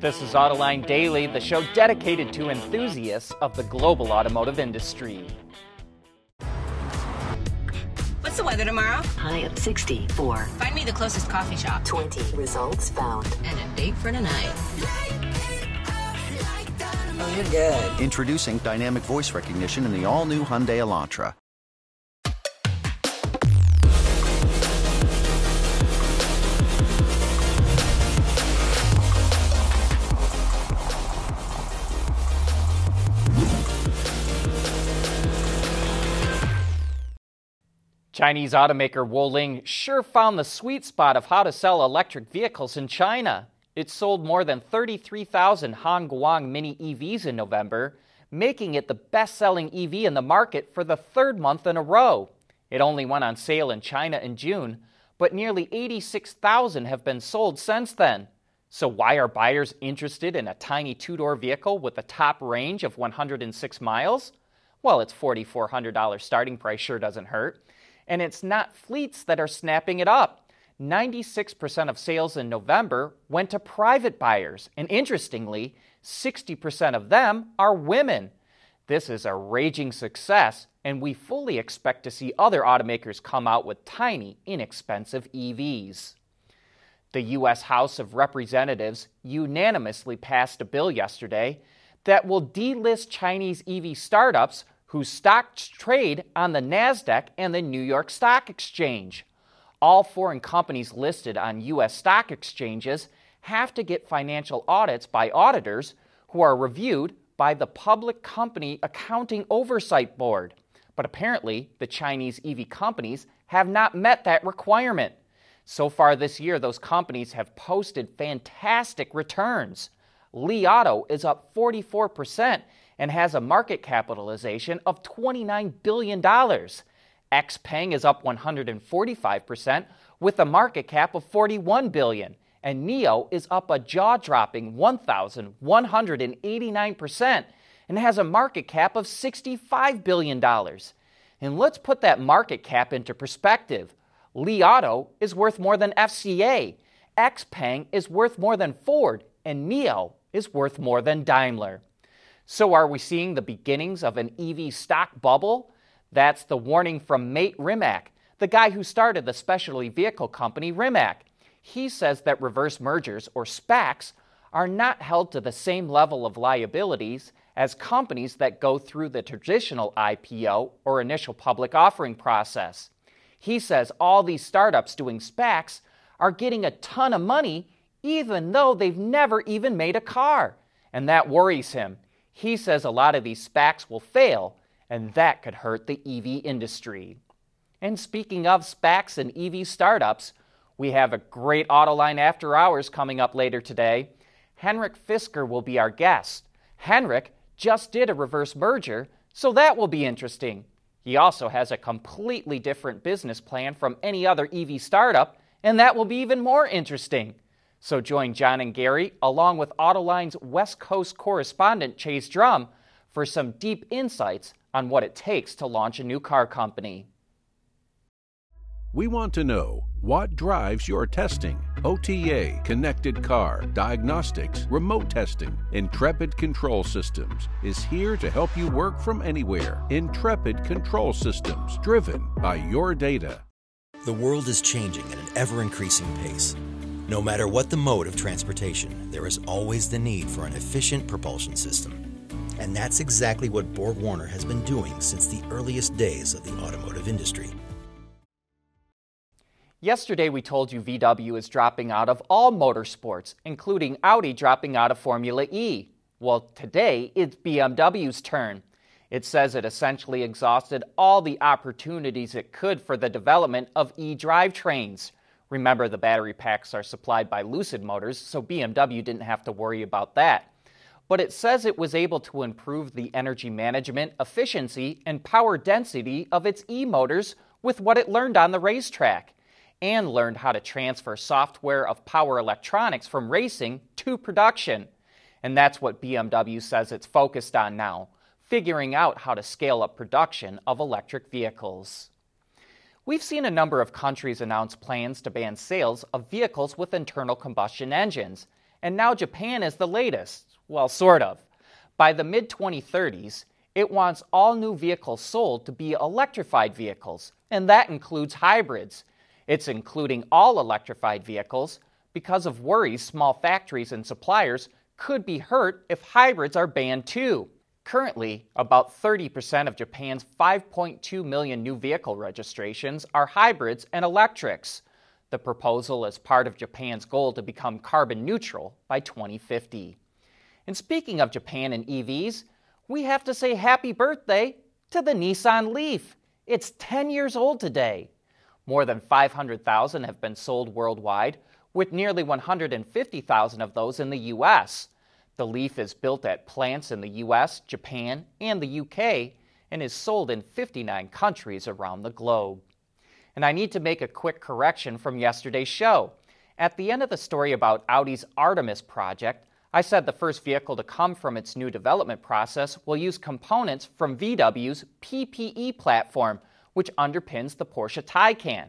This is Autoline Daily, the show dedicated to enthusiasts of the global automotive industry. What's the weather tomorrow? High of 64. Find me the closest coffee shop. 20 results found. And a date for tonight. Oh, you're good. Introducing dynamic voice recognition in the all-new Hyundai Elantra. Chinese automaker Wuling sure found the sweet spot of how to sell electric vehicles in China. It sold more than 33,000 Hongguang mini EVs in November, making it the best-selling EV in the market for the third month in a row. It only went on sale in China in June, but nearly 86,000 have been sold since then. So why are buyers interested in a tiny two-door vehicle with a top range of 106 miles? Well, its $4,400 starting price sure doesn't hurt. And it's not fleets that are snapping it up. 96% of sales in November went to private buyers, and interestingly, 60% of them are women. This is a raging success, and we fully expect to see other automakers come out with tiny, inexpensive EVs. The U.S. House of Representatives unanimously passed a bill yesterday that will delist Chinese EV startups whose stocks trade on the NASDAQ and the New York Stock Exchange. All foreign companies listed on U.S. stock exchanges have to get financial audits by auditors who are reviewed by the Public Company Accounting Oversight Board. But apparently, the Chinese EV companies have not met that requirement. So far this year, those companies have posted fantastic returns. Li Auto is up 44%. And has a market capitalization of $29 billion. XPeng is up 145% with a market cap of $41 billion. And NIO is up a jaw-dropping 1,189% and has a market cap of $65 billion. And let's put that market cap into perspective. Li Auto is worth more than FCA. XPeng is worth more than Ford. And NIO is worth more than Daimler. So are we seeing the beginnings of an EV stock bubble? That's the warning from Mate Rimac, the guy who started the specialty vehicle company Rimac. He says that reverse mergers, or SPACs, are not held to the same level of liabilities as companies that go through the traditional IPO, or initial public offering process. He says all these startups doing SPACs are getting a ton of money even though they've never even made a car. And that worries him. He says a lot of these SPACs will fail, and that could hurt the EV industry. And speaking of SPACs and EV startups, we have a great Autoline After Hours coming up later today. Henrik Fisker will be our guest. Henrik just did a reverse merger, so that will be interesting. He also has a completely different business plan from any other EV startup, and that will be even more interesting. So join John and Gary, along with Autoline's West Coast correspondent Chase Drum, for some deep insights on what it takes to launch a new car company. We want to know what drives your testing. OTA, connected car, diagnostics, remote testing. Intrepid Control Systems is here to help you work from anywhere. Intrepid Control Systems, driven by your data. The world is changing at an ever-increasing pace. No matter what the mode of transportation, there is always the need for an efficient propulsion system. And that's exactly what BorgWarner has been doing since the earliest days of the automotive industry. Yesterday we told you VW is dropping out of all motorsports, including Audi dropping out of Formula E. Well, today it's BMW's turn. It says it essentially exhausted all the opportunities it could for the development of e-drive trains. Remember, the battery packs are supplied by Lucid Motors, so BMW didn't have to worry about that. But it says it was able to improve the energy management, efficiency, and power density of its e-motors with what it learned on the racetrack, and learned how to transfer software of power electronics from racing to production. And that's what BMW says it's focused on now, figuring out how to scale up production of electric vehicles. We've seen a number of countries announce plans to ban sales of vehicles with internal combustion engines, And now Japan is the latest, well, sort of. By the mid-2030s, it wants all new vehicles sold to be electrified vehicles, and that includes hybrids. It's including all electrified vehicles because of worries small factories and suppliers could be hurt if hybrids are banned too. Currently, about 30% of Japan's 5.2 million new vehicle registrations are hybrids and electrics. The proposal is part of Japan's goal to become carbon neutral by 2050. And speaking of Japan and EVs, we have to say happy birthday to the Nissan Leaf. It's 10 years old today. More than 500,000 have been sold worldwide, with nearly 150,000 of those in the U.S. The Leaf is built at plants in the U.S., Japan, and the U.K., and is sold in 59 countries around the globe. And I need to make a quick correction from yesterday's show. At the end of the story about Audi's Artemis project, I said the first vehicle to come from its new development process will use components from VW's PPE platform, which underpins the Porsche Taycan.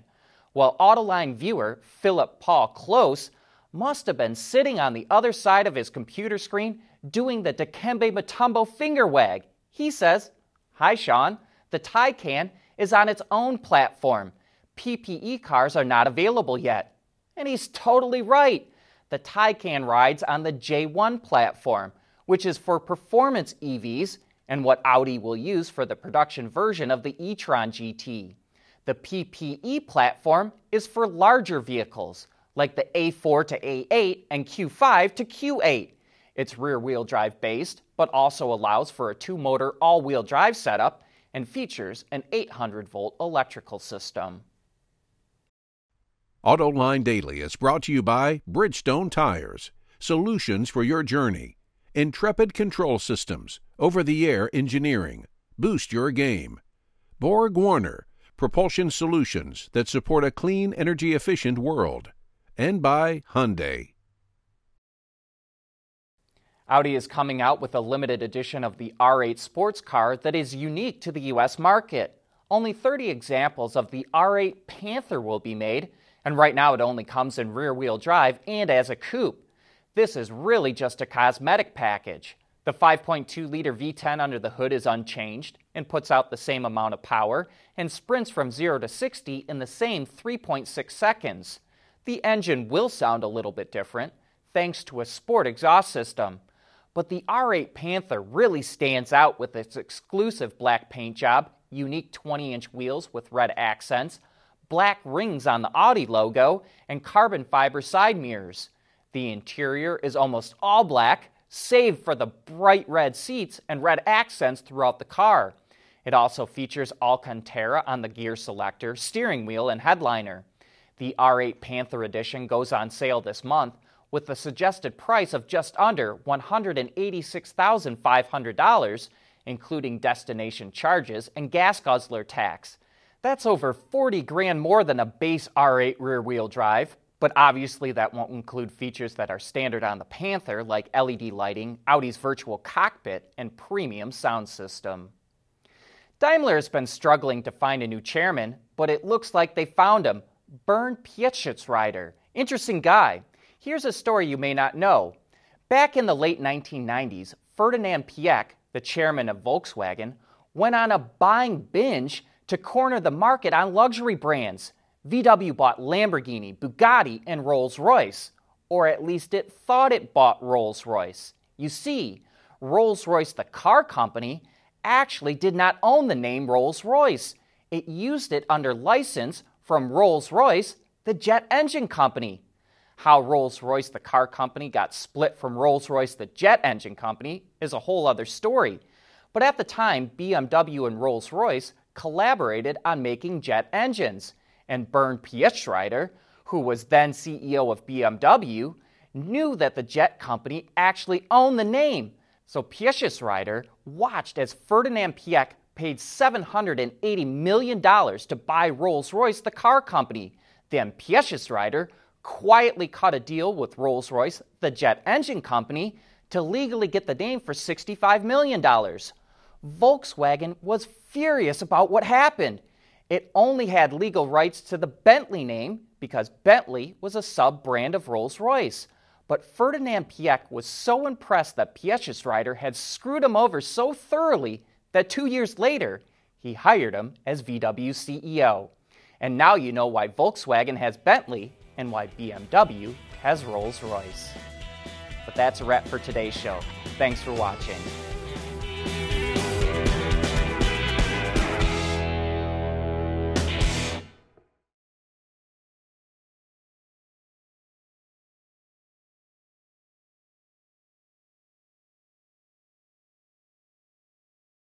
While Autoline viewer Philip Paul Close must have been sitting on the other side of his computer screen doing the Dikembe Mutombo finger wag. He says, "Hi Sean, the Taycan is on its own platform. PPE cars are not available yet." And he's totally right. The Taycan rides on the J1 platform, which is for performance EVs and what Audi will use for the production version of the e-tron GT. The PPE platform is for larger vehicles, like the A4 to A8 and Q5 to Q8. It's rear-wheel drive based, but also allows for a two-motor all-wheel drive setup and features an 800-volt electrical system. Autoline Daily is brought to you by Bridgestone Tires, solutions for your journey, Intrepid Control Systems, over-the-air engineering, boost your game, BorgWarner, propulsion solutions that support a clean, energy-efficient world, and by Hyundai. Audi is coming out with a limited edition of the R8 sports car that is unique to the U.S. market. Only 30 examples of the R8 Panther will be made, and right now it only comes in rear-wheel drive and as a coupe. This is really just a cosmetic package. The 5.2-liter V10 under the hood is unchanged and puts out the same amount of power and sprints from 0 to 60 in the same 3.6 seconds. The engine will sound a little bit different, thanks to a sport exhaust system. But the R8 Panther really stands out with its exclusive black paint job, unique 20-inch wheels with red accents, black rings on the Audi logo, and carbon fiber side mirrors. The interior is almost all black, save for the bright red seats and red accents throughout the car. It also features Alcantara on the gear selector, steering wheel, and headliner. The R8 Panther Edition goes on sale this month with a suggested price of just under $186,500, including destination charges and gas guzzler tax. That's over $40,000 more than a base R8 rear-wheel drive. But obviously that won't include features that are standard on the Panther, like LED lighting, Audi's virtual cockpit, and premium sound system. Daimler has been struggling to find a new chairman, but it looks like they found him, Bernd Pischetsrieder. Interesting guy. Here's a story you may not know. Back in the late 1990s, Ferdinand Piëch, the chairman of Volkswagen, went on a buying binge to corner the market on luxury brands. VW bought Lamborghini, Bugatti, and Rolls-Royce. Or at least it thought it bought Rolls-Royce. You see, Rolls-Royce, the car company, actually did not own the name Rolls-Royce. It used it under license from Rolls-Royce, the jet engine company. How Rolls-Royce, the car company, got split from Rolls-Royce, the jet engine company, is a whole other story. But at the time, BMW and Rolls-Royce collaborated on making jet engines. And Bernd Pischetsrieder, who was then CEO of BMW, knew that the jet company actually owned the name. So Pischetsrieder watched as Ferdinand Piëch paid $780 million to buy Rolls-Royce, the car company. Then Pischetsrieder quietly cut a deal with Rolls-Royce, the jet engine company, to legally get the name for $65 million. Volkswagen was furious about what happened. It only had legal rights to the Bentley name because Bentley was a sub-brand of Rolls-Royce. But Ferdinand Piëch was so impressed that Pischetsrieder had screwed him over so thoroughly that 2 years later, he hired him as VW CEO. And now you know why Volkswagen has Bentley and why BMW has Rolls-Royce. But that's a wrap for today's show. Thanks for watching.